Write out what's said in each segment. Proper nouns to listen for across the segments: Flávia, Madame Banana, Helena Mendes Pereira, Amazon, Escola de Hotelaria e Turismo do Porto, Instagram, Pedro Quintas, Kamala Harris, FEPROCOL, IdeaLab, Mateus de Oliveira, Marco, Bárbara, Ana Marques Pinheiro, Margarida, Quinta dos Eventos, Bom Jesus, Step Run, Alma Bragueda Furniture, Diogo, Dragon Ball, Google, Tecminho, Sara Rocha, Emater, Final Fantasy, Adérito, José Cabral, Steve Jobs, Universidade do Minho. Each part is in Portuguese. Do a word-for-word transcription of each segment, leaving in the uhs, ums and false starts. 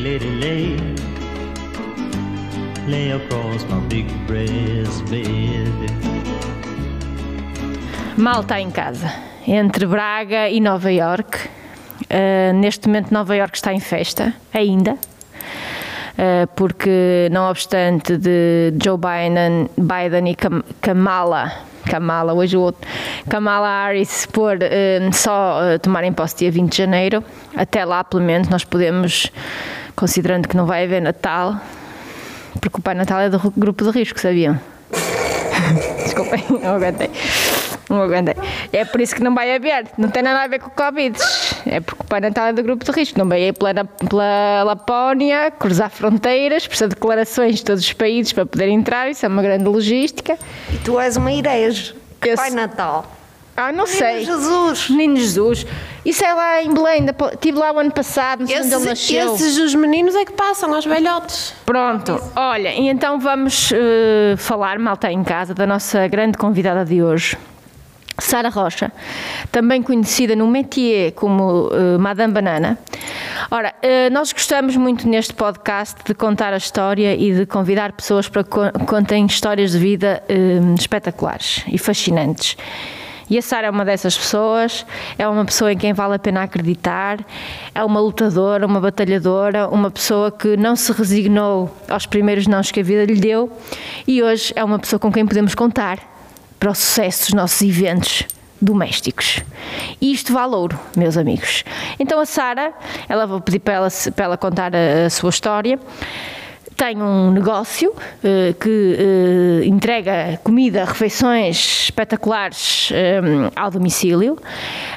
Hey lady, lay, lay across my big breast bed. Mal está em casa, entre Braga e Nova Iorque. Uh, neste momento Nova Iorque está em festa, ainda, uh, porque não obstante de Joe Biden, Biden e Kam Kamala, Kamala, hoje o outro, Kamala Harris por uh, só uh, tomarem posse dia vinte de janeiro, até lá pelo menos nós podemos, considerando que não vai haver Natal, porque o Pai Natal é do grupo de risco, sabiam? Desculpem, não aguentei. Não aguentei. É por isso que não vai haver, não tem nada a ver com o Covid. É porque o Pai Natal é do grupo de risco, não vai ir pela, pela Lapónia, cruzar fronteiras, precisa de declarações de todos os países para poder entrar, isso é uma grande logística. E tu és uma herege. Que Pai Natal. Ah, não Menino sei. Jesus. Menino Jesus. Isso é lá em Belém, estive lá o ano passado, não sei esses, onde ele nasceu. Esses os meninos é que passam aos velhotes. Pronto, olha, e então vamos uh, falar, malta em casa, da nossa grande convidada de hoje. Sara Rocha, também conhecida no métier como uh, Madame Banana. Ora, uh, nós gostamos muito neste podcast de contar a história e de convidar pessoas para que contem histórias de vida uh, espetaculares e fascinantes. E a Sara é uma dessas pessoas, é uma pessoa em quem vale a pena acreditar, é uma lutadora, uma batalhadora, uma pessoa que não se resignou aos primeiros nãos que a vida lhe deu e hoje é uma pessoa com quem podemos contar para o sucesso dos nossos eventos domésticos. E isto vale ouro, meus amigos. Então a Sara, ela, vou pedir para ela, para ela contar a, a sua história, tem um negócio eh, que eh, entrega comida, refeições espetaculares eh, ao domicílio,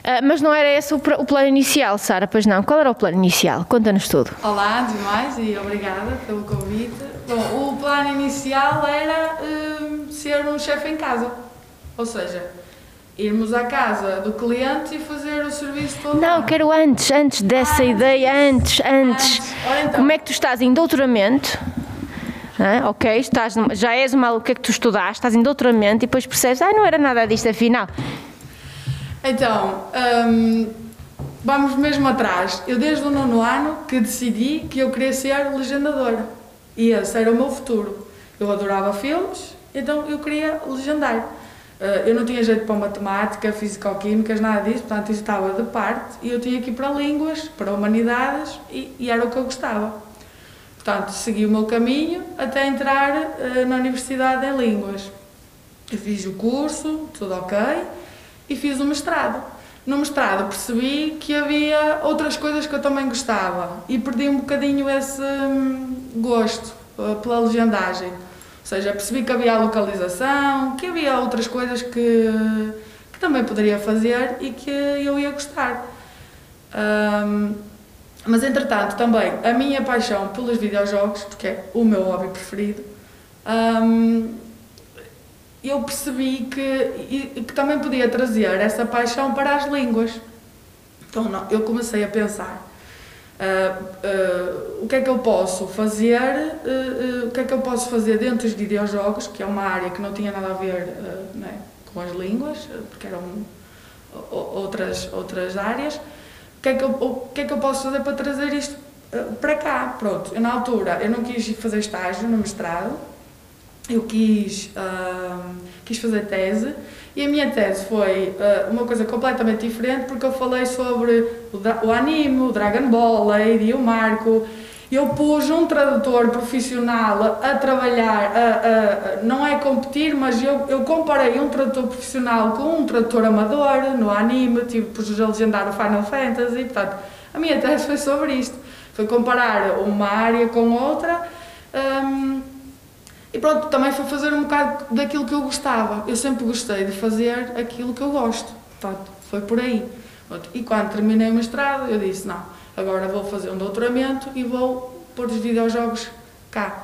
eh, mas não era esse o, o plano inicial, Sara, pois não? Qual era o plano inicial? Conta-nos tudo. Olá, demais, e obrigada pelo convite. Bom, o plano inicial era eh, ser um chefe em casa, ou seja, irmos à casa do cliente e fazer o serviço todo. Não, ano. Quero antes, antes dessa ah, ideia, antes, antes. antes. Ora, então. Como é que tu estás em doutoramento? Ah, ok, estás, já és uma o que é que tu estudaste, estás em doutoramento e depois percebes, ah, não era nada disto afinal. Então, hum, vamos mesmo atrás. Eu desde o nono ano que decidi que eu queria ser legendadora. E esse era o meu futuro. Eu adorava filmes, então eu queria legendar. Eu não tinha jeito para matemática, físico-químicas, nada disso, portanto isso estava de parte e eu tinha que ir para línguas, para humanidades e, e era o que eu gostava. Portanto, segui o meu caminho até entrar uh, na Universidade em Línguas. Eu fiz o curso, tudo ok, e fiz o mestrado. No mestrado percebi que havia outras coisas que eu também gostava e perdi um bocadinho esse hum, gosto uh, pela legendagem. Ou seja, percebi que havia a localização, que havia outras coisas que, que também poderia fazer e que eu ia gostar. Um, mas, entretanto, também a minha paixão pelos videojogos, porque é o meu hobby preferido, um, eu percebi que, que também podia trazer essa paixão para as línguas. Então, não, eu comecei a pensar. Uh, uh, o que é que eu posso fazer, uh, uh, o que é que eu posso fazer dentro dos videojogos, que é uma área que não tinha nada a ver uh, né, com as línguas, porque eram outras, outras áreas, o que, é que eu, o que é que eu posso fazer para trazer isto uh, para cá? Pronto, eu, na altura eu não quis fazer estágio no mestrado, eu quis, uh, quis fazer tese, e a minha tese foi uh, uma coisa completamente diferente, porque eu falei sobre o, o anime, o Dragon Ball, a Ide e o Marco. Eu pus um tradutor profissional a trabalhar, a, a, não é competir, mas eu, eu comparei um tradutor profissional com um tradutor amador no anime, tive pus a legendar o Final Fantasy, portanto, a minha tese foi sobre isto. Foi comparar uma área com outra. Um, E pronto, também foi fazer um bocado daquilo que eu gostava. Eu sempre gostei de fazer aquilo que eu gosto. Portanto, foi por aí. E quando terminei o mestrado, eu disse, não, agora vou fazer um doutoramento e vou pôr os videojogos cá.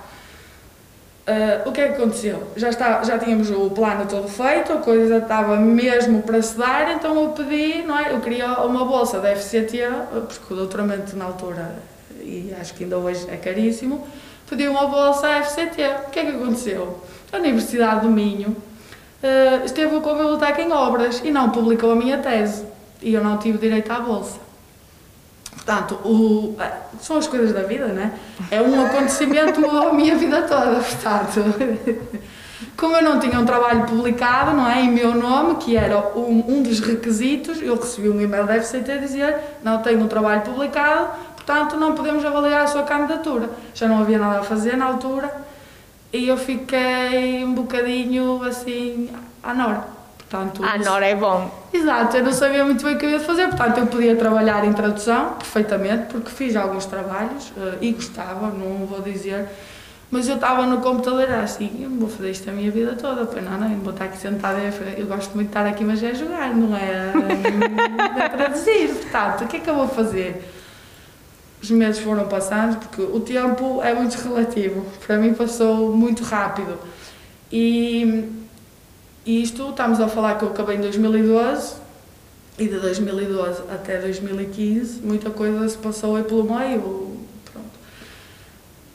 Uh, o que é que aconteceu? Já, está, já tínhamos o plano todo feito, a coisa já estava mesmo para se dar, então eu pedi, não é? Eu queria uma bolsa da F C T, porque o doutoramento na altura, e acho que ainda hoje é caríssimo, pedi uma bolsa à F C T. O que é que aconteceu? A Universidade do Minho uh, esteve com a biblioteca em obras e não publicou a minha tese. E eu não tive direito à bolsa. Portanto, o, são as coisas da vida, né? É um acontecimento a minha vida toda, portanto. Como eu não tinha um trabalho publicado, não é, em meu nome, que era um, um dos requisitos, eu recebi um e-mail da F C T a dizer: não tenho um trabalho publicado, portanto não podemos avaliar a sua candidatura. Já não havia nada a fazer na altura e eu fiquei um bocadinho assim, à nora. Portanto, ah, não é bom. Exato, eu não sabia muito bem o que eu ia fazer, portanto eu podia trabalhar em tradução perfeitamente, porque fiz alguns trabalhos e gostava, não vou dizer, mas eu estava no computador assim, eu vou fazer isto a minha vida toda, pois não, não, eu vou estar aqui sentada, eu gosto muito de estar aqui, mas é jogar, não é a traduzir, portanto, o que é que eu vou fazer? Os meses foram passando, porque o tempo é muito relativo, para mim passou muito rápido e... E isto, estamos a falar que eu acabei em dois mil e doze, e de dois mil e doze até dois mil e quinze, muita coisa se passou aí pelo meio, pronto.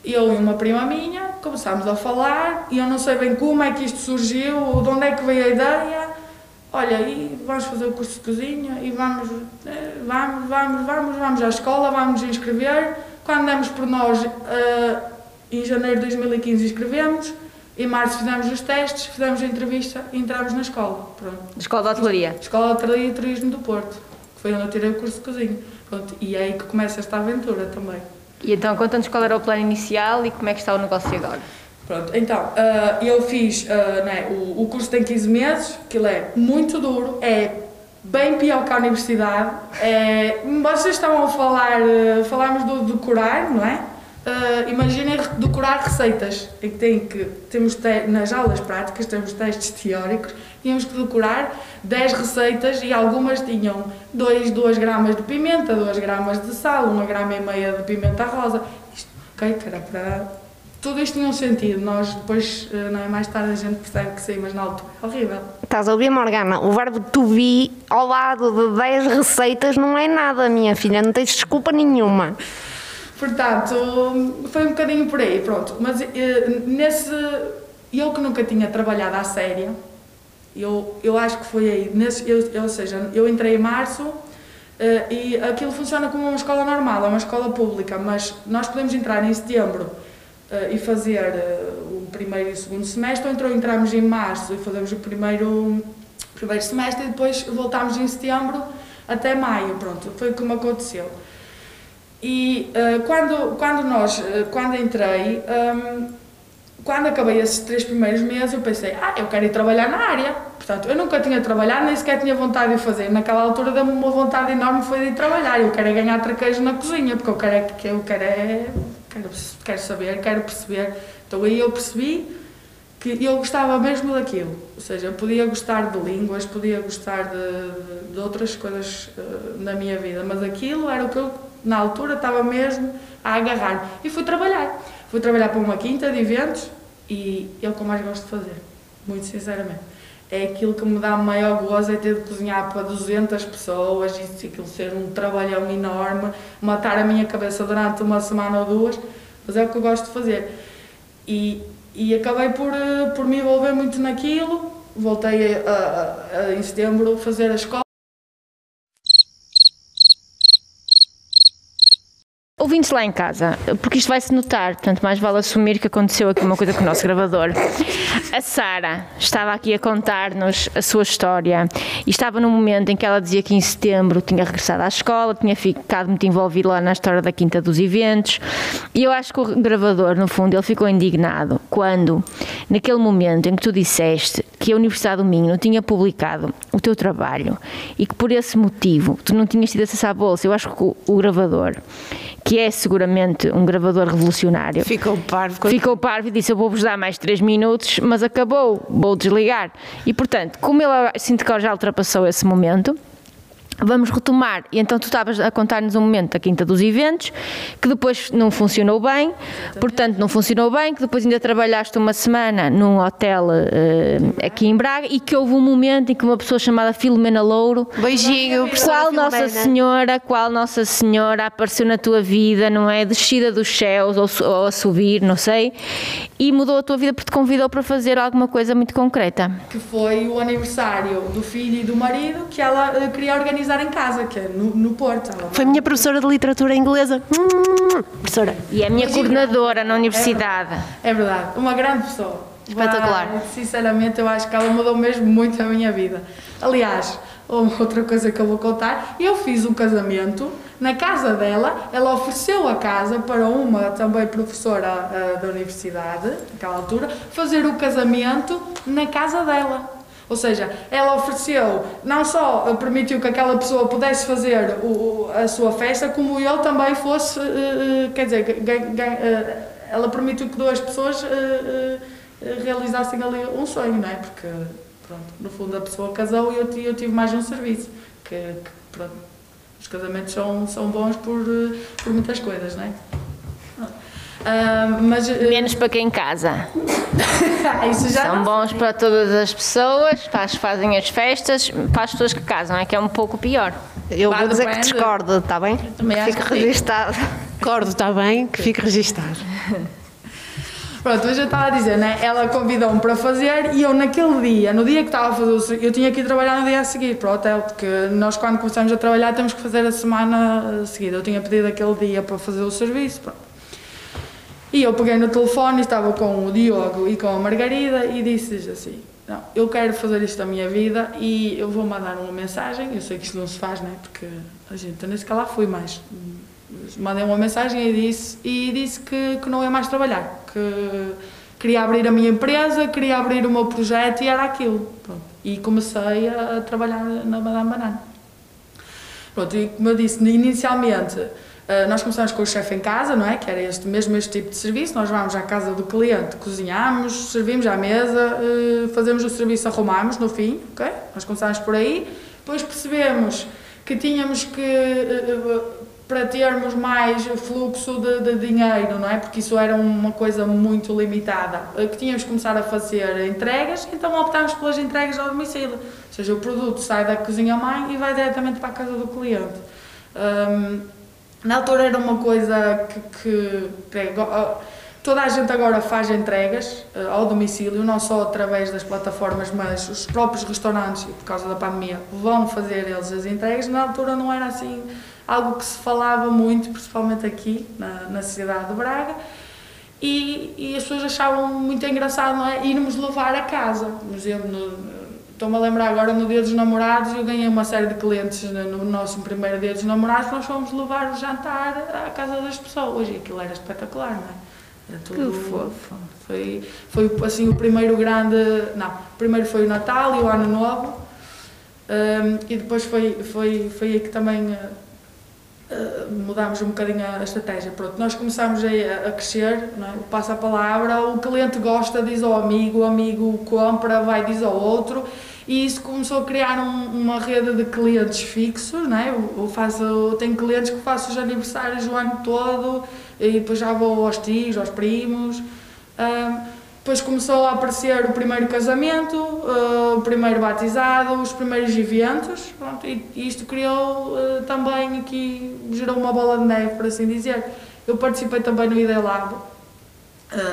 Eu e uma prima minha começámos a falar, e eu não sei bem como é que isto surgiu, de onde é que veio a ideia. Olha, e vamos fazer o curso de cozinha, e vamos, vamos, vamos, vamos, vamos à escola, vamos inscrever. Quando demos por nós, em janeiro de dois mil e quinze inscrevemos. Em março fizemos os testes, fizemos a entrevista e entramos na escola. Pronto. Escola de Hotelaria? Escola de Hotelaria e Turismo do Porto, que foi onde eu tirei o curso de cozinha. Pronto. E é aí que começa esta aventura também. E então, conta-nos qual era o plano inicial e como é que está o negócio agora? Pronto, então, uh, eu fiz, uh, né, o, o curso tem quinze meses, aquilo é muito duro, é bem pior que a universidade. É, vocês estavam a falar, uh, falámos do decorar, não é? Uh, imaginem decorar receitas, em que, tem que temos te nas aulas práticas temos testes teóricos, tínhamos que decorar dez receitas e algumas tinham duas gramas de pimenta, duas gramas de sal, uma grama e meia de pimenta rosa. Isto, ok, cara, para... Tudo isto tinha um sentido, nós depois, não é, mais tarde a gente percebe que sim, mas na altura é horrível. Estás a ouvir, Morgana? O verbo to be ao lado de dez receitas não é nada, minha filha, não tens desculpa nenhuma. Portanto, foi um bocadinho por aí, pronto, mas nesse, eu que nunca tinha trabalhado à séria, eu, eu acho que foi aí, nesse, eu, ou seja, eu entrei em março e aquilo funciona como uma escola normal, é uma escola pública, mas nós podemos entrar em setembro e fazer o primeiro e o segundo semestre, ou então entramos em março e fazemos o primeiro, primeiro semestre e depois voltamos em setembro até maio, pronto, foi como aconteceu. E uh, quando, quando nós, uh, quando entrei, um, quando acabei esses três primeiros meses, eu pensei, ah, eu quero ir trabalhar na área. Portanto, eu nunca tinha trabalhado, nem sequer tinha vontade de fazer. Naquela altura, deu-me uma vontade enorme, foi de ir trabalhar. Eu quero é ganhar traquejo na cozinha, porque eu quero, eu quero, é, quero, quero saber, quero perceber. Então aí eu percebi que eu gostava mesmo daquilo. Ou seja, eu podia gostar de línguas, podia gostar de, de, de outras coisas uh, na minha vida, mas aquilo era o que eu... Na altura estava mesmo a agarrar e fui trabalhar. Fui trabalhar para uma quinta de eventos e é o que eu mais gosto de fazer, muito sinceramente. É aquilo que me dá o maior gozo, é ter de cozinhar para duzentas pessoas e aquilo ser um trabalhão enorme, matar a minha cabeça durante uma semana ou duas, mas é o que eu gosto de fazer. E, e acabei por, por me envolver muito naquilo, voltei a, a, a, em setembro a fazer a escola. Ouvintes lá em casa, porque isto vai-se notar, portanto mais vale assumir que aconteceu aqui uma coisa com o nosso gravador. A Sara estava aqui a contar-nos a sua história e estava num momento em que ela dizia que em setembro tinha regressado à escola, tinha ficado muito envolvida lá na história da Quinta dos Eventos e eu acho que o gravador, no fundo, ele ficou indignado quando, naquele momento em que tu disseste que a Universidade do Minho não tinha publicado o teu trabalho e que por esse motivo tu não tinhas tido acesso à bolsa, eu acho que o, o gravador... que é seguramente um gravador revolucionário. Ficou parvo. Ficou parvo e disse, eu vou-vos dar mais três minutos, mas acabou, vou desligar. E, portanto, como ele sinto que já ultrapassou esse momento, vamos retomar. E então tu estavas a contar-nos um momento da Quinta dos Eventos, que depois não funcionou bem, exatamente. Portanto, não funcionou bem, que depois ainda trabalhaste uma semana num hotel uh, aqui em Braga, e que houve um momento em que uma pessoa chamada Filomena Louro, beijinho, qual Nossa Senhora, qual Nossa Senhora apareceu na tua vida, não é? Descida dos céus, ou, ou a subir, não sei, e mudou a tua vida porque te convidou para fazer alguma coisa muito concreta. Que foi o aniversário do filho e do marido, que ela uh, queria organizar quis dar em casa, que é no, no Porto. Foi minha professora de literatura inglesa. Hum, professora. E é a minha Imagina. coordenadora na universidade. É verdade. É verdade. Uma grande pessoa. Espetacular. Uau, sinceramente, eu acho que ela mudou mesmo muito a minha vida. Aliás, outra coisa que eu vou contar, eu fiz um casamento na casa dela, ela ofereceu a casa para uma também professora uh, da universidade, naquela altura, fazer o casamento na casa dela. Ou seja, ela ofereceu, não só permitiu que aquela pessoa pudesse fazer o, a sua festa, como eu também fosse, uh, quer dizer, uh, ela permitiu que duas pessoas... Uh, uh, realizassem ali um sonho, não é? Porque, pronto, no fundo a pessoa casou e eu, eu tive mais um serviço, que, que pronto, os casamentos são, são bons por, por muitas coisas, não é? Uh, mas, uh... Menos para quem casa. Isso já são bons para todas as pessoas, para as que fazem as festas, para as pessoas que casam, é que é um pouco pior. Eu vou dizer que discordo, está bem? Que fique registado. Discordo, está bem? Que fique registado. Pronto, eu já estava a dizer, né? Ela convidou-me para fazer e eu naquele dia, no dia que estava a fazer, eu tinha que ir trabalhar no dia a seguir para o hotel, porque nós quando começamos a trabalhar temos que fazer a semana seguida, eu tinha pedido aquele dia para fazer o serviço, pronto. E eu peguei no telefone, estava com o Diogo e com a Margarida e disse-lhes assim, não, eu quero fazer isto da minha vida e eu vou mandar uma mensagem, eu sei que isto não se faz, né? Porque a gente nem sequer lá fui mais. Mandei uma mensagem e disse, e disse que, que não ia mais trabalhar, que queria abrir a minha empresa, queria abrir o meu projeto e era aquilo. Pronto. E comecei a, a trabalhar na Madame Banana. Pronto, e como eu disse, inicialmente nós começamos com o chefe em casa, não é? Que era este, mesmo este tipo de serviço, nós vamos à casa do cliente, cozinhamos, servimos à mesa, fazemos o serviço, arrumamos no fim, ok? Nós começámos por aí, depois percebemos que tínhamos que... para termos mais fluxo de, de dinheiro, não é? Porque isso era uma coisa muito limitada, que tínhamos que começar a fazer entregas, então optámos pelas entregas ao domicílio, ou seja, o produto sai da cozinha-mãe e vai diretamente para a casa do cliente. Um, na altura era uma coisa que, que toda a gente agora faz entregas ao domicílio, não só através das plataformas, mas os próprios restaurantes, por causa da pandemia, vão fazer eles as entregas, na altura não era assim... algo que se falava muito, principalmente aqui, na, na cidade de Braga, e, e as pessoas achavam muito engraçado, não é? Irmos levar a casa. Por exemplo, estou-me a lembrar agora, no Dia dos Namorados, eu ganhei uma série de clientes no nosso primeiro Dia dos Namorados, nós fomos levar o jantar à casa das pessoas, e aquilo era espetacular, não é? Era tudo fofo. Foi, foi assim o primeiro grande... não, primeiro foi o Natal e o Ano Novo, um, e depois foi, foi, foi aí que também... mudámos um bocadinho a estratégia. Pronto, nós começámos a, a crescer, não é? O passo a palavra, o cliente gosta, diz ao amigo, o amigo compra, vai, diz ao outro, e isso começou a criar um, uma rede de clientes fixos, não é? eu, eu, faço, eu tenho clientes que faço os aniversários o ano todo, e depois já vou aos tios, aos primos. Um, Depois começou a aparecer o primeiro casamento, uh, o primeiro batizado, os primeiros eventos, pronto, e, e isto criou uh, também aqui, gerou uma bola de neve, por assim dizer. Eu participei também no IdeaLab, uh,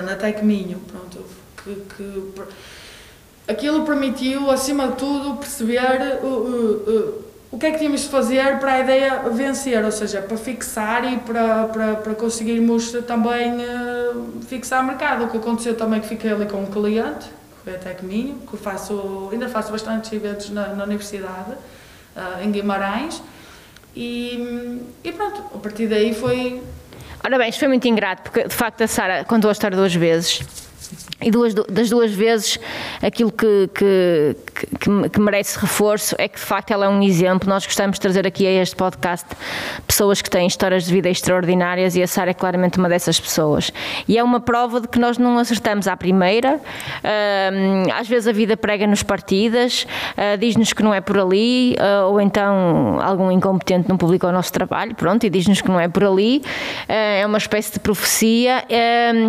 na Tecminho, pronto, que, que, aquilo permitiu, acima de tudo, perceber uh, uh, uh, o que é que tínhamos de fazer para a ideia vencer, ou seja, para fixar e para, para, para conseguirmos também uh, fixar o mercado. O que aconteceu também que fiquei ali com um cliente, que foi até comigo, que faço, ainda faço bastantes eventos na, na universidade, uh, em Guimarães, e, e pronto, a partir daí foi... Ora bem, isto foi muito ingrato, porque de facto a Sara contou a história duas vezes, e duas, das duas vezes aquilo que, que, que, que merece reforço é que de facto ela é um exemplo. Nós gostamos de trazer aqui a este podcast pessoas que têm histórias de vida extraordinárias e a Sara é claramente uma dessas pessoas, e é uma prova de que nós não acertamos à primeira. Às vezes a vida prega-nos partidas, diz-nos que não é por ali, ou então algum incompetente não publica o nosso trabalho, pronto, e diz-nos que não é por ali. É uma espécie de profecia,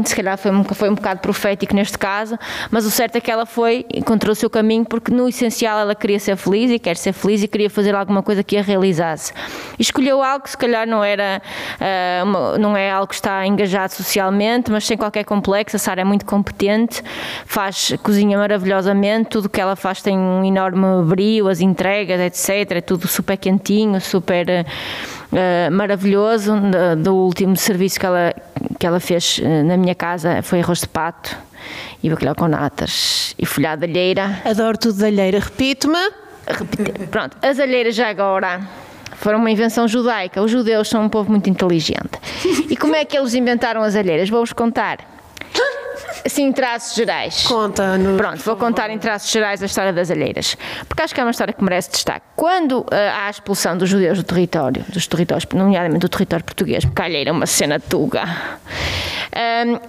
se calhar foi um, foi um bocado profético neste caso, mas o certo é que ela foi, encontrou o seu caminho, porque no essencial ela queria ser feliz e quer ser feliz e queria fazer alguma coisa que a realizasse. E escolheu algo que se calhar não era, uh, uma, não é algo que está engajado socialmente, mas sem qualquer complexo. A Sara é muito competente, faz, cozinha maravilhosamente, tudo o que ela faz tem um enorme brilho, as entregas, etcétera. É tudo super quentinho, super uh, maravilhoso. Do, do último serviço que ela, que ela fez uh, na minha casa foi arroz de pato e bacalhau com natas e folhado de alheira. Adoro tudo de alheira, repito-me. Repite. Pronto, as alheiras já agora foram uma invenção judaica. Os judeus são um povo muito inteligente. E como é que eles inventaram as alheiras? Vou-vos contar. Assim, em traços gerais. Conta-nos. Pronto, vou contar em traços gerais a história das alheiras, porque acho que é uma história que merece destaque. Quando uh, há a expulsão dos judeus do território, dos territórios, nomeadamente do território português, porque a alheira é uma cena tuga,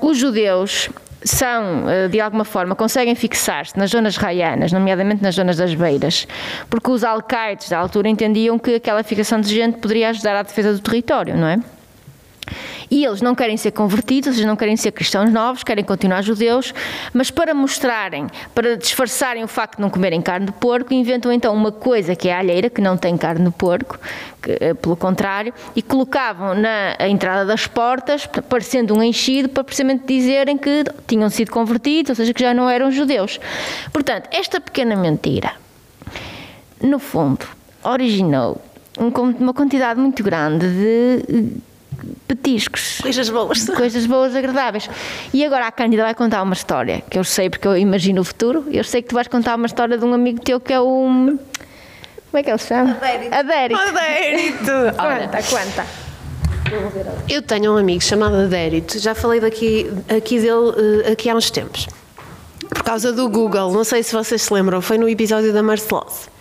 um, os judeus são, de alguma forma, conseguem fixar-se nas zonas raianas, nomeadamente nas zonas das beiras, porque os alcaides da altura entendiam que aquela fixação de gente poderia ajudar à defesa do território, não é? E eles não querem ser convertidos, eles não querem ser cristãos novos, querem continuar judeus, mas para mostrarem, para disfarçarem o facto de não comerem carne de porco, inventam então uma coisa que é a alheira, que não tem carne de porco, que, pelo contrário, e colocavam na entrada das portas, parecendo um enchido, para precisamente dizerem que tinham sido convertidos, ou seja, que já não eram judeus. Portanto, esta pequena mentira, no fundo, originou uma quantidade muito grande de petiscos. Coisas boas. Coisas boas, agradáveis. E agora a Cândida vai contar uma história, que eu sei porque eu imagino o futuro. Eu sei que tu vais contar uma história de um amigo teu que é um... Como é que ele se chama? Adérito. Adérito. Adérito. Olha. Conta, conta. Eu tenho um amigo chamado Adérito. Já falei daqui, aqui dele aqui há uns tempos. Por causa do Google. Não sei se vocês se lembram. Foi no episódio da Marcelose.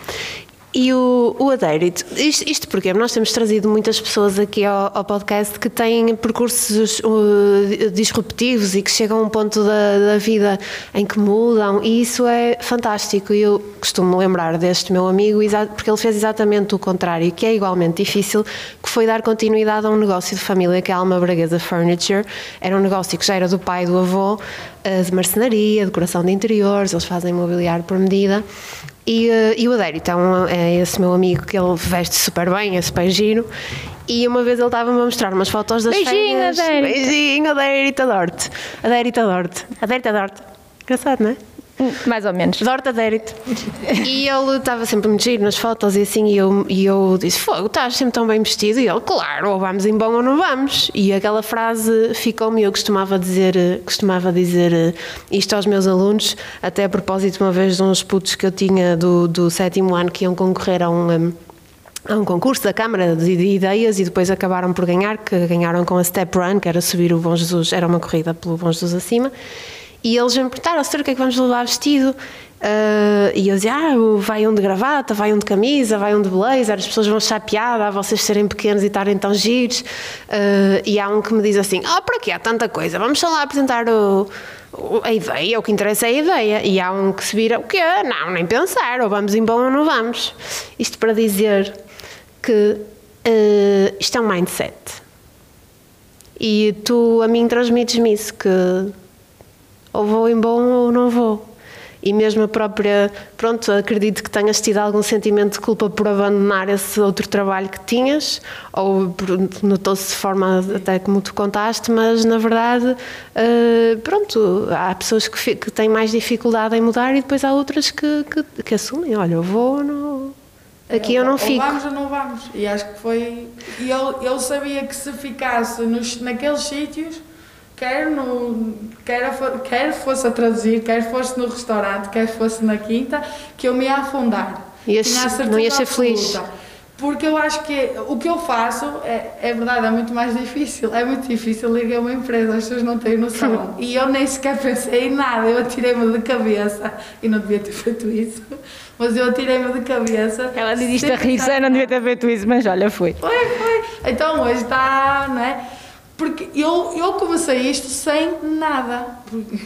E o, o Adérito, isto, isto porque nós temos trazido muitas pessoas aqui ao, ao podcast que têm percursos uh, disruptivos e que chegam a um ponto da, da vida em que mudam, e isso é fantástico. E eu costumo lembrar deste meu amigo porque ele fez exatamente o contrário, que é igualmente difícil, que foi dar continuidade a um negócio de família que é a Alma Bragueda Furniture. Era um negócio que já era do pai e do avô, uh, de marcenaria, decoração de interiores, eles fazem mobiliário por medida. E, e o Adérito é, um, é esse meu amigo que ele veste super bem, é super giro. E uma vez ele estava-me a mostrar umas fotos das Beijinho, férias. Adérito. Beijinho, Adérito, adoro-te. Adérito, adoro-te. Adérito, adoro-te. Engraçado, não é? Mais ou menos. Adoro-te, Adérito. E ele estava sempre muito giro nas fotos e assim, e eu, e eu disse, fogo, estás sempre tão bem vestido. E ele, claro, ou vamos em bom ou não vamos. E aquela frase ficou-me, eu costumava dizer, costumava dizer isto aos meus alunos, até a propósito uma vez de uns putos que eu tinha do, do sétimo ano que iam concorrer a um... Há um concurso da Câmara de Ideias e depois acabaram por ganhar, que ganharam com a Step Run, que era subir o Bom Jesus, era uma corrida pelo Bom Jesus acima, e eles me perguntaram, o que é que vamos levar vestido? Uh, e eu dizia, ah, vai um de gravata, vai um de camisa, vai um de blazer, as pessoas vão achar piada a vocês serem pequenos e estarem tão giros. Uh, e há um que me diz assim, ah, oh, para que há tanta coisa, vamos só lá apresentar o... a ideia, o que interessa é a ideia. E há um que se vira, o quê? Não, nem pensar, ou vamos em bom ou não vamos. Isto para dizer que uh, isto é um mindset. E tu a mim transmites-me isso, que ou vou em bom ou não vou. E mesmo a própria, pronto, acredito que tenhas tido algum sentimento de culpa por abandonar esse outro trabalho que tinhas, ou notou-se de forma até como tu contaste, mas na verdade, pronto, há pessoas que, que têm mais dificuldade em mudar e depois há outras que, que, que assumem, olha, eu vou ou não... Aqui eu não fico. Ou vamos ou não vamos. E acho que foi... E ele, ele sabia que se ficasse nos, naqueles sítios... Quer, no, quer, quer fosse a traduzir, quer fosse no restaurante, quer fosse na quinta, que eu me ia afundar. Ia ser, não ia ser feliz. Porque eu acho que o que eu faço, é, é verdade, é muito mais difícil. É muito difícil ligar uma empresa, as pessoas não têm noção. E eu nem sequer pensei em nada, eu atirei-me de cabeça. E não devia ter feito isso, mas eu atirei-me de cabeça. Ela diz isto a risar, não devia ter feito isso, mas olha, foi. Foi, foi. Então hoje está, não é? Porque eu, eu comecei isto sem nada, porque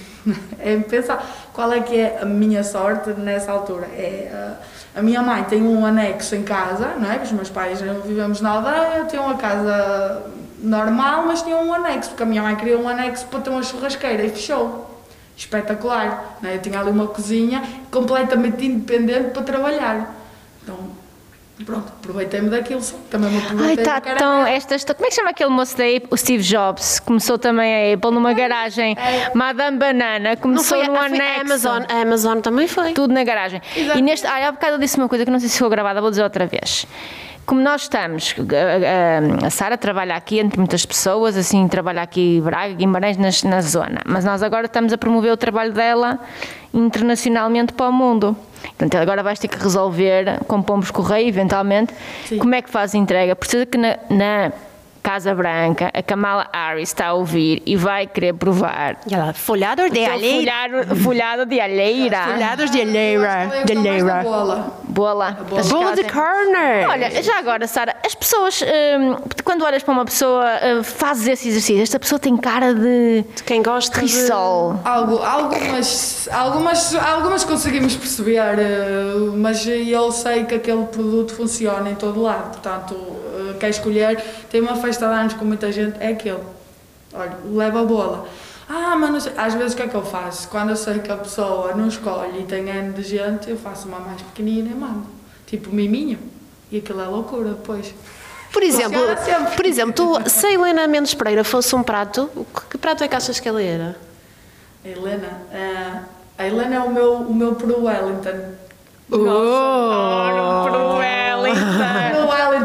é pensar qual é que é a minha sorte nessa altura. É, a, a minha mãe tem um anexo em casa, não é? Os meus pais não vivemos na aldeia, eu tinha uma casa normal, mas tinha um anexo, porque a minha mãe queria um anexo para ter uma churrasqueira e fechou. espetacular, né? Eu tinha ali uma cozinha completamente independente para trabalhar. Então, pronto, aproveitei-me daquilo, só também me aproveitei. Ai, tá, então, esta, esta, como é que chama aquele moço daí? O Steve Jobs, começou também a Apple numa garagem. É. Madame Banana, começou foi, no foi anexo. A Amazon, a Amazon também foi. Tudo na garagem. Exato. E neste, ai, há bocado eu disse uma coisa que não sei se ficou gravada, vou dizer outra vez. Como nós estamos, a, a, a Sara trabalha aqui entre muitas pessoas, assim, trabalha aqui em Braga, Guimarães, nas, na zona, mas nós agora estamos a promover o trabalho dela internacionalmente para o mundo. Portanto, agora vais ter que resolver com pombos correio, eventualmente. Sim. Como é que faz a entrega? Precisa que na, na Casa Branca a Kamala Harris está a ouvir e vai querer provar. Ela, folhado de alheira. Folhado de alheira. Folhados de alheira. De alheira. Bola. Bola. Bola, bola de corner. Olha, já agora, Sara, as pessoas, hum, quando olhas para uma pessoa, hum, fazes esse exercício. Esta pessoa tem cara de... de quem gosta risol. De... Algo, algumas, algumas, algumas conseguimos perceber, mas eu sei que aquele produto funciona em todo lado, portanto, quer escolher, tem uma festa de anos com muita gente, é aquele. Olha, leva a bola. Ah, mas não sei. Às vezes o que é que eu faço? Quando eu sei que a pessoa não escolhe e tem ano de gente, eu faço uma mais pequenina e mando. Tipo miminho. E aquilo é loucura depois. Por exemplo, por exemplo tu, se a Helena Mendes Pereira fosse um prato, que prato é que achas que ela era? A Helena? Uh, a Helena é o meu, o meu pro Wellington. Oh. Nossa, adoro pro Wellington.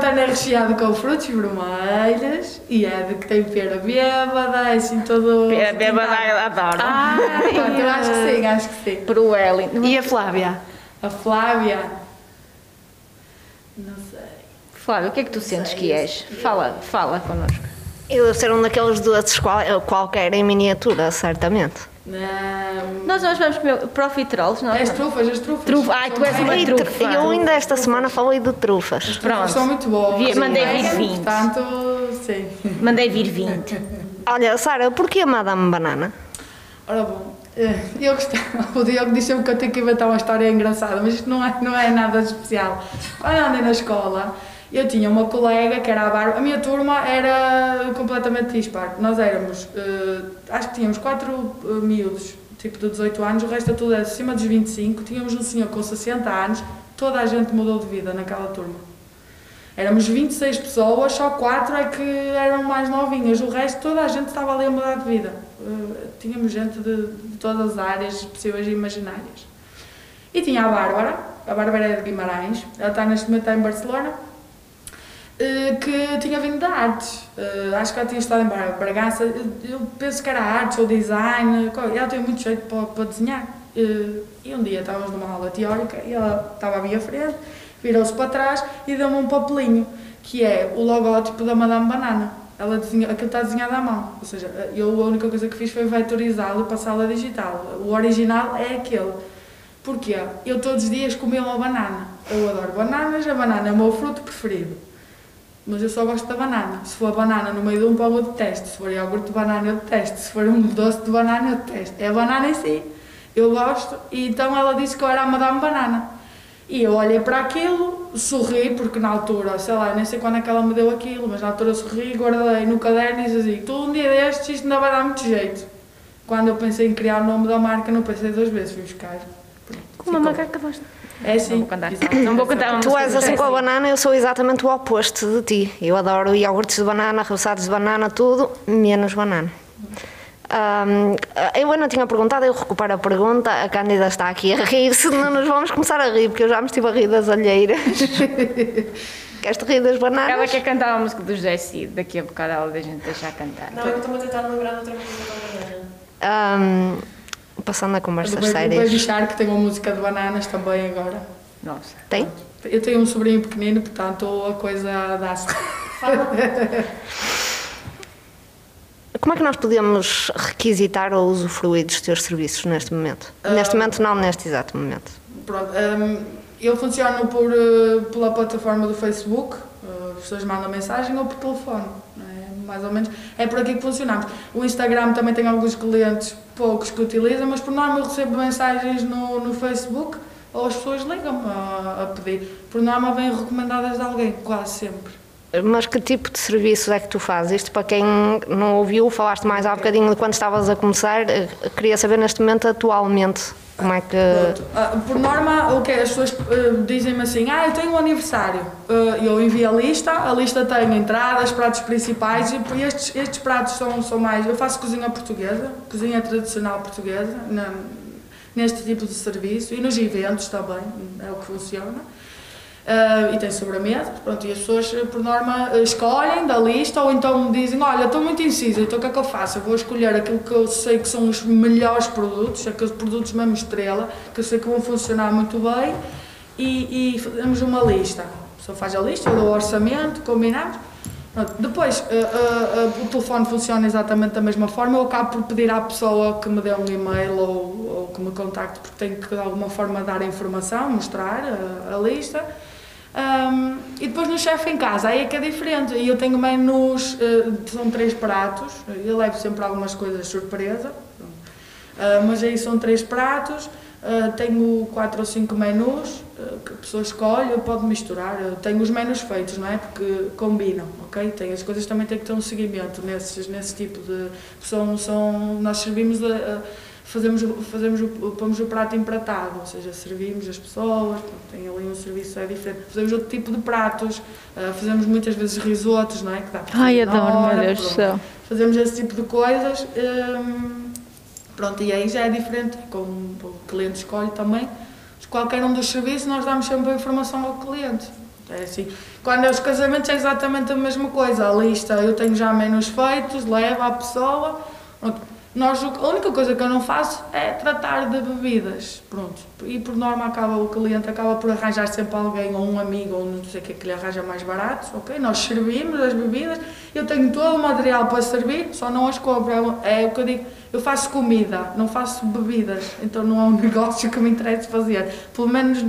É recheado com frutos vermelhos e é de que tem pera bêbada, assim todo... Pera bêbada, eu adoro. Ah, eu acho que sim, acho que sim. Pro Wellington. E a Flávia? A Flávia? Não sei. Flávia, o que é que tu sentes que és? Fala, fala connosco. Eu devo ser um daqueles doces qual, qualquer em miniatura, certamente. Não. Nós, nós vamos comer profiteroles, não é? As trufas, as trufas. Trufa. Ai, tu és uma e trufa. Eu ainda esta semana falei de trufas. As trufas. Pronto. São muito boas. Mandei vir vinte. Portanto, sim. Mandei vir vinte. Olha, Sara, porquê a Madame Banana? Ora bom, eu gostava, o Diogo disse-me que eu tenho que inventar uma história engraçada, mas isto não é, não é nada especial. Quando eu andei na escola, eu tinha uma colega que era a Bárbara, a minha turma era completamente dispar, nós éramos, uh, acho que tínhamos quatro uh, miúdos, tipo de dezoito anos, o resto tudo era acima dos vinte e cinco, tínhamos um senhor com sessenta anos, toda a gente mudou de vida naquela turma. Éramos vinte e seis pessoas, só quatro é que eram mais novinhas, o resto toda a gente estava ali a mudar de vida. Uh, tínhamos gente de, de todas as áreas possíveis e imaginárias. E tinha a Bárbara, a Bárbara era de Guimarães, ela está neste momento em Barcelona, que tinha vindo da artes, uh, acho que ela tinha estado em Bragança, eu penso que era artes ou design, ela tem muito jeito para, para desenhar. Uh, e um dia estávamos numa aula teórica e ela estava à minha frente, virou-se para trás e deu-me um papelinho, que é o logótipo da Madame Banana. Ela desenhou, aquilo está desenhado à mão, ou seja, eu a única coisa que fiz foi vetorizá-lo e passá-lo a digital. O original é aquele. Porquê? Eu todos os dias comia uma banana. Eu adoro bananas, a banana é o meu fruto preferido. Mas eu só gosto da banana. Se for a banana no meio de um pão, eu detesto. Se for iogurte de banana, eu detesto. Se for um doce de banana, eu detesto. É a banana em si. Eu gosto. E então ela disse que eu era a Madame Banana. E eu olhei para aquilo, sorri, porque na altura, sei lá, nem sei quando é que ela me deu aquilo, mas na altura eu sorri, guardei no caderno e disse assim, tu um dia destes, isto ainda vai dar muito jeito. Quando eu pensei em criar o nome da marca, não pensei duas vezes, fui buscar. Como uma marca que acabaste. É sim. Não vou contar. Não vou contar. Tu és assim com a banana, eu sou exatamente o oposto de ti. Eu adoro iogurtes de banana, roçados de banana, tudo, menos banana. Um, eu ainda tinha perguntado, eu recupero a pergunta, a Cândida está aqui a rir, se não nos vamos começar a rir, porque eu já me estive a rir das alheiras. Queres-te rir das bananas? Ela quer cantar a música do Jessie, daqui a bocado ela vai a gente deixar cantar. Não, eu estou-me a tentar lembrar de outra música da banana. Um, Passando a conversas sérias. O Baby Shark tem uma música de bananas também agora. Nossa. Tem? Eu tenho um sobrinho pequenino, portanto a coisa dá-se. Como é que nós podemos requisitar ou usufruir dos teus serviços neste momento? Uh, neste momento não, neste exato momento. Pronto, um, eu funciono por, pela plataforma do Facebook, as pessoas mandam mensagem ou por telefone. Mais ou menos, é por aqui que funcionamos. O Instagram também tem alguns clientes, poucos que utilizam, mas por norma eu recebo mensagens no, no Facebook ou as pessoas ligam-me a, a pedir. Por norma vêm recomendadas de alguém, quase sempre. Mas que tipo de serviços é que tu fazes? Isto para quem não ouviu, falaste mais há bocadinho de quando estavas a começar, queria saber neste momento, atualmente, como é que... Por norma, o que as pessoas dizem-me assim, ah, eu tenho um aniversário, eu envio a lista, a lista tem entradas, pratos principais, e estes, estes pratos são, são mais... Eu faço cozinha portuguesa, cozinha tradicional portuguesa, neste tipo de serviço, e nos eventos também, é o que funciona. Uh, e tem sobremesa, pronto, e as pessoas por norma escolhem da lista ou então me dizem, olha, estou muito incisa, então o que é que eu faço? Eu vou escolher aquilo que eu sei que são os melhores produtos, aqueles produtos mesmo estrela, que eu sei que vão funcionar muito bem, e, e fazemos uma lista. A pessoa faz a lista, eu dou o orçamento, combinamos. Pronto. Depois, uh, uh, uh, o telefone funciona exatamente da mesma forma, eu acabo por pedir à pessoa que me dê um e-mail ou, ou que me contacte, porque tenho que de alguma forma dar a informação, mostrar a, a lista. Um, e depois no chefe em casa, aí é que é diferente, e eu tenho menus, uh, são três pratos, eu levo sempre algumas coisas surpresa, uh, mas aí são três pratos, uh, tenho quatro ou cinco menus, uh, que a pessoa escolhe, pode misturar, eu tenho os menus feitos, não é, porque combinam, ok? Tem, as coisas também têm que ter um seguimento nesses, nesse tipo de... São, são, nós servimos, a, a, fazemos, fazemos o, pomos o prato empratado, ou seja, servimos as pessoas, tem ali um serviço é diferente, fazemos outro tipo de pratos, uh, fazemos muitas vezes risotos, não é? Que dá para... Ai, adoro, meu Deus do céu. Fazemos esse tipo de coisas, um, pronto, e aí já é diferente, como o cliente escolhe também, de qualquer um dos serviços nós damos sempre a informação ao cliente. É assim. Quando é os casamentos é exatamente a mesma coisa, a lista, eu tenho já menus feitos, levo à pessoa, pronto. Nós, a única coisa que eu não faço é tratar de bebidas, pronto, e por norma acaba, o cliente acaba por arranjar sempre alguém, ou um amigo, ou não sei o que é que lhe arranja mais barato, ok? Nós servimos as bebidas, eu tenho todo o material para servir, só não as compro, é o que eu digo, eu faço comida, não faço bebidas, então não é um negócio que me interessa fazer, pelo menos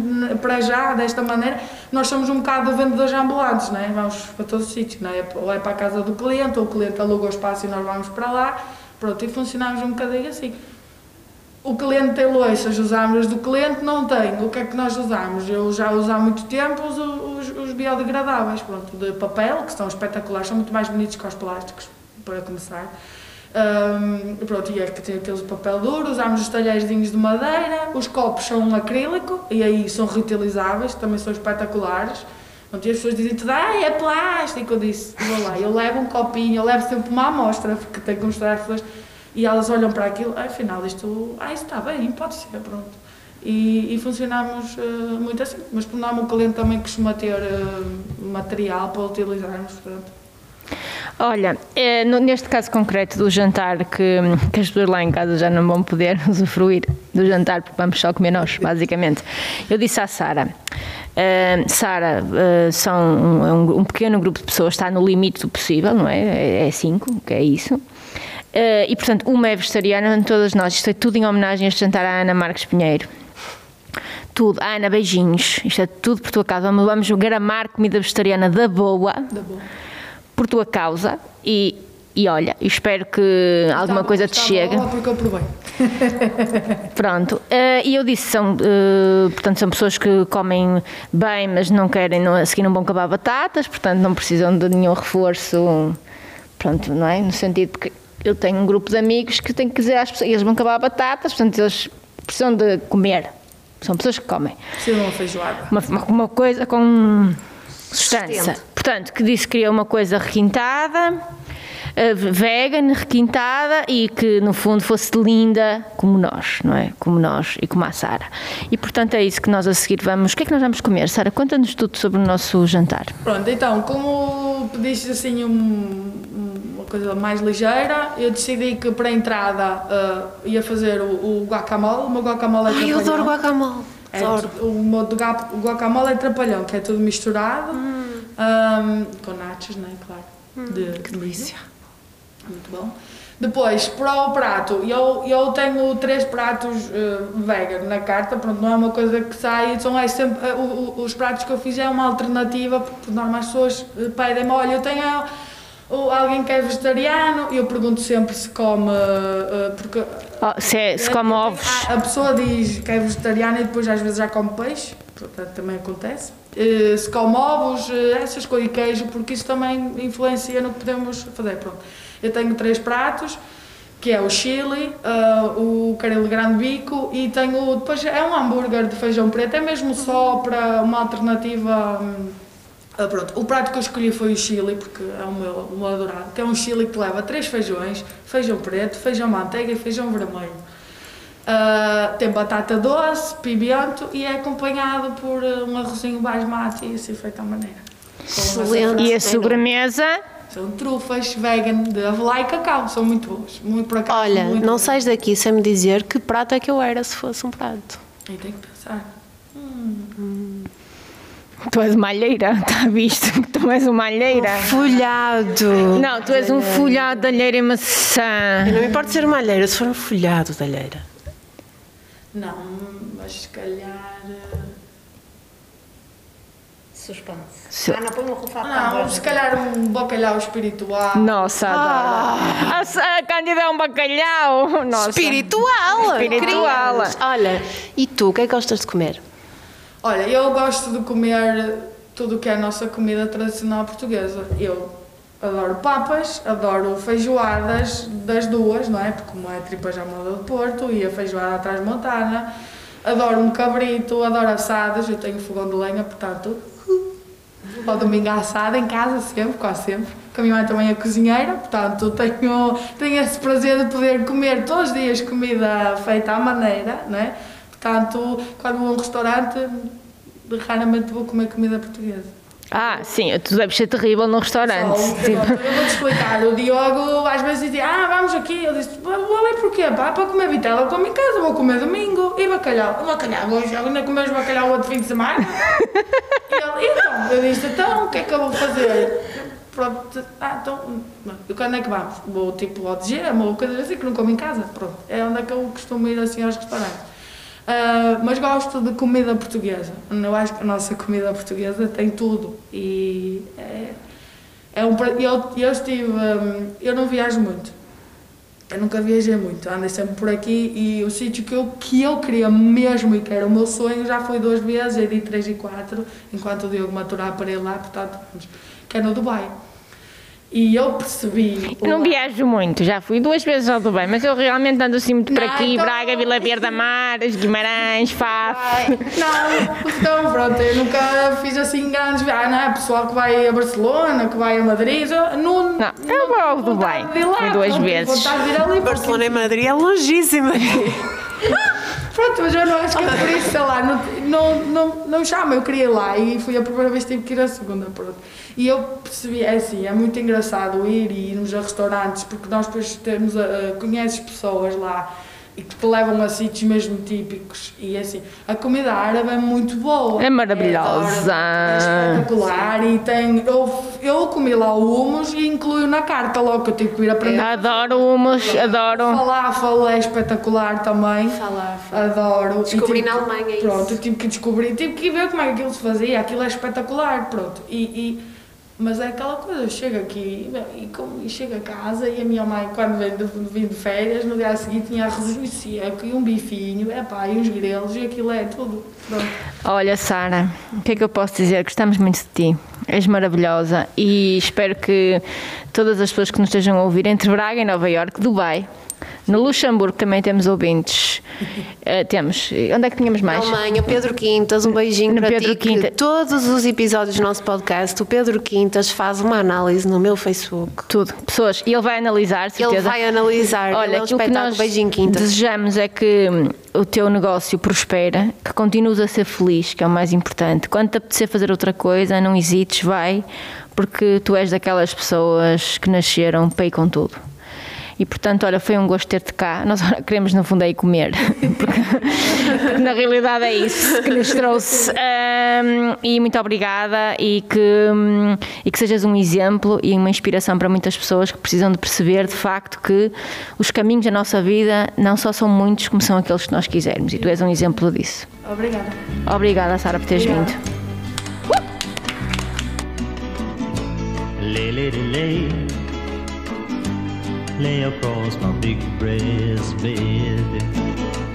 para já, desta maneira, nós somos um bocado vendedores ambulantes, não é? Vamos para todo o sítio, não é? Ou é para a casa do cliente, ou o cliente aluga o espaço e nós vamos para lá. Pronto, e funcionámos um bocadinho assim. O cliente tem louças, usámos do cliente, não tem. O que é que nós usámos? Eu já uso há muito tempo os, os, os biodegradáveis, pronto, de papel, que são espetaculares, são muito mais bonitos que os plásticos, para começar. Um, pronto, e é que tem aqueles de papel duro, usámos os talherzinhos de madeira, os copos são um acrílico, e aí são reutilizáveis, também são espetaculares. Pronto, e as pessoas dizem tudo, ah, é plástico, eu disse, vou lá, eu levo um copinho, eu levo sempre uma amostra, porque tenho que mostrar às pessoas, e elas olham para aquilo, ah, afinal isto, ah, isto está bem, pode ser, pronto. E, e funcionamos uh, muito assim, mas por norma o cliente também costuma ter uh, material para utilizarmos, pronto. Olha, é, no, neste caso concreto do jantar, que, que as pessoas lá em casa já não vão poder usufruir do jantar, porque vamos só comer nós, basicamente. Eu disse à Sara, uh, Sara, uh, são um, um pequeno grupo de pessoas, está no limite do possível, não é? É cinco, que é isso. Uh, e, portanto, uma é vegetariana, todas nós. Isto é tudo em homenagem a este jantar à Ana Marques Pinheiro. Tudo. Ana, beijinhos. Isto é tudo por tua causa. Vamos, vamos gramar comida vegetariana da boa. Da boa. Por tua causa e, e olha, espero que está alguma bom, coisa te chegue. Bom, porque eu provei. Pronto, uh, e eu disse, são, uh, portanto, são pessoas que comem bem, mas não querem, não, a seguir não vão acabar batatas, portanto não precisam de nenhum reforço, pronto, não é? No sentido que eu tenho um grupo de amigos que tenho que dizer às pessoas, e eles vão acabar batatas, portanto eles precisam de comer, são pessoas que comem. Precisam de uma feijoada. Uma, uma, uma coisa com... Sustância. Portanto, que disse que queria uma coisa requintada, vegan, requintada e que no fundo fosse linda como nós, não é? Como nós e como a Sara. E portanto é isso que nós a seguir vamos... O que é que nós vamos comer? Sara, conta-nos tudo sobre o nosso jantar. Pronto, então, como pediste assim um, uma coisa mais ligeira, eu decidi que para a entrada uh, ia fazer o, o guacamole, o meu guacamole é... Ai, campanhão. Eu adoro guacamole. É, o modo do guacamole é trapalhão, que é tudo misturado, hum. um, com nachos, não é? Claro. Hum, de, que delícia. Muito bom. Depois, para o prato, eu, eu tenho três pratos uh, vegan na carta, pronto, não é uma coisa que sai, são é sempre, uh, o, o, os pratos que eu fiz é uma alternativa, porque por norma as pessoas pedem-me, olha, eu tenho... Ou alguém que é vegetariano, eu pergunto sempre se come, porque... Oh, se, é, se come ovos. A pessoa diz que é vegetariana e depois às vezes já come peixe, portanto também acontece. se come ovos, essas coisas, e queijo, porque isso também influencia no que podemos fazer. Pronto. Eu tenho três pratos, que é o chili, uh, o caril de grande bico e tenho, depois é um hambúrguer de feijão preto, é mesmo só para uma alternativa. Uh, pronto. O prato que eu escolhi foi o chili, porque é o meu, o meu adorado, que é um chili que leva três feijões, feijão preto, feijão manteiga e feijão vermelho. Uh, tem batata doce, pimento e é acompanhado por um arrozinho basmati e assim feito à maneira. Excelente! E a sobremesa? São trufas vegan de avelã e cacau, são muito boas, muito por acaso. Olha, muito não sais daqui sem me dizer que prato é que eu era se fosse um prato. Aí tenho que pensar. Hum. Hum. Tu és malheira, está visto que tu és uma alheira. Um folhado. Não, tu és um folhado de alheira e maçã. Eu não me importa ser uma alheira, se for um folhado de alheira. Não, mas se calhar... Suspense. Ah, não, põe um rufado. Não, se calhar um bacalhau espiritual. Nossa, ah. a, a Cândida é um bacalhau. Nossa. Espiritual. Espiritual. Olha, e tu, o que é que gostas de comer? Olha, eu gosto de comer tudo o que é a nossa comida tradicional portuguesa. Eu adoro papas, adoro feijoadas das duas, não é? Porque uma é tripas à moda do Porto e a feijoada à transmontana. Adoro um cabrito, adoro assadas, eu tenho fogão de lenha, portanto... Ao domingo assada, em casa sempre, quase sempre. Porque a minha mãe também é cozinheira, portanto tenho, tenho esse prazer de poder comer todos os dias comida feita à maneira, não é? Portanto, quando vou a um restaurante, raramente vou comer comida portuguesa. Ah, sim, tu deves ser terrível num restaurante. Só, tipo... Eu vou-te explicar, o Diogo às vezes dizia, ah, vamos aqui, eu disse, vou ali porquê? Pá, para comer vitela, eu como em casa, vou comer domingo e bacalhau. Bacalhau, hoje ainda comemos bacalhau outro fim de semana? E ele, então, eu disse, então, o que é que eu vou fazer? Pronto, ah, então, e quando é que vamos? Vou tipo ao de gema ou coisa assim, que não como em casa, pronto. É onde é que eu costumo ir assim aos restaurantes. Uh, mas gosto de comida portuguesa, eu acho que a nossa comida portuguesa tem tudo e é, é um, eu, eu estive, um, eu não viajo muito, eu nunca viajei muito, andei sempre por aqui e o sítio que eu, que eu queria mesmo e que era o meu sonho já fui duas vezes, eu dei três e quatro, enquanto o Diogo maturar para ir lá, portanto, que é no Dubai. E eu percebi... Eu não viajo muito, já fui duas vezes ao Dubai, mas eu realmente ando assim muito por aqui, então... Braga, Vila Verde, Amares, Guimarães, Faf... Não, então pronto, eu nunca fiz assim grandes viagens, ah, não é? Pessoal que vai a Barcelona, que vai a Madrid, eu não... Não, eu vou ao Dubai, fui duas vezes. Barcelona e Madrid é longíssima. Pronto, mas eu não acho que é por isso, sei lá, não, não, não, não chama, eu queria ir lá e fui a primeira vez, tive que ir a segunda, pronto. E eu percebi, é assim, é muito engraçado ir e irmos a restaurantes, porque nós depois temos, a, conheces pessoas lá e que te levam a sítios mesmo típicos e assim, a comida árabe é muito boa. É maravilhosa. É, é espetacular. Sim. E tem, eu, eu comi lá o hummus e incluo na carta logo que eu tive que ir aprender. Adoro hummus, adoro. Falafel é espetacular também. Falafel. Adoro. Descobri na Alemanha isso. Pronto, eu tive que descobrir, tive que ver como é que aquilo se fazia, aquilo é espetacular, pronto. E, e, mas é aquela coisa, eu chego aqui e, como, e chego a casa e a minha mãe, quando vem de, vim de férias, no dia a seguir tinha arrozinho seco e um bifinho, epá, e uns grelos e aquilo é tudo. Pronto. Olha, Sara, o que é que eu posso dizer? Gostamos muito de ti, és maravilhosa e espero que todas as pessoas que nos estejam a ouvir entre Braga e Nova Iorque, Dubai, no Luxemburgo também temos ouvintes. Uh, temos. Onde é que tínhamos mais? Alemanha, Pedro Quintas, um beijinho no para Pedro ti. Quinta. Todos os episódios do nosso podcast, o Pedro Quintas faz uma análise no meu Facebook. Tudo. Pessoas, ele vai analisar, certeza. Ele vai analisar. Olha, é um o que nós beijinho, Quintas. Desejamos é que o teu negócio prospera, que continues a ser feliz, que é o mais importante. Quando te apetecer fazer outra coisa, não hesites, vai, porque tu és daquelas pessoas que nasceram para ir com tudo. E, portanto, olha, foi um gosto ter-te cá. Nós queremos, no fundo, aí comer. Porque, porque na realidade é isso que nos trouxe. Um, e muito obrigada e que, um, e que sejas um exemplo e uma inspiração para muitas pessoas que precisam de perceber, de facto, que os caminhos da nossa vida não só são muitos, como são aqueles que nós quisermos. E tu és um exemplo disso. Obrigada. Obrigada, Sara, por teres obrigada. Vindo. Uh! Lê, lê, lê, lê. Lay across my big breast bed.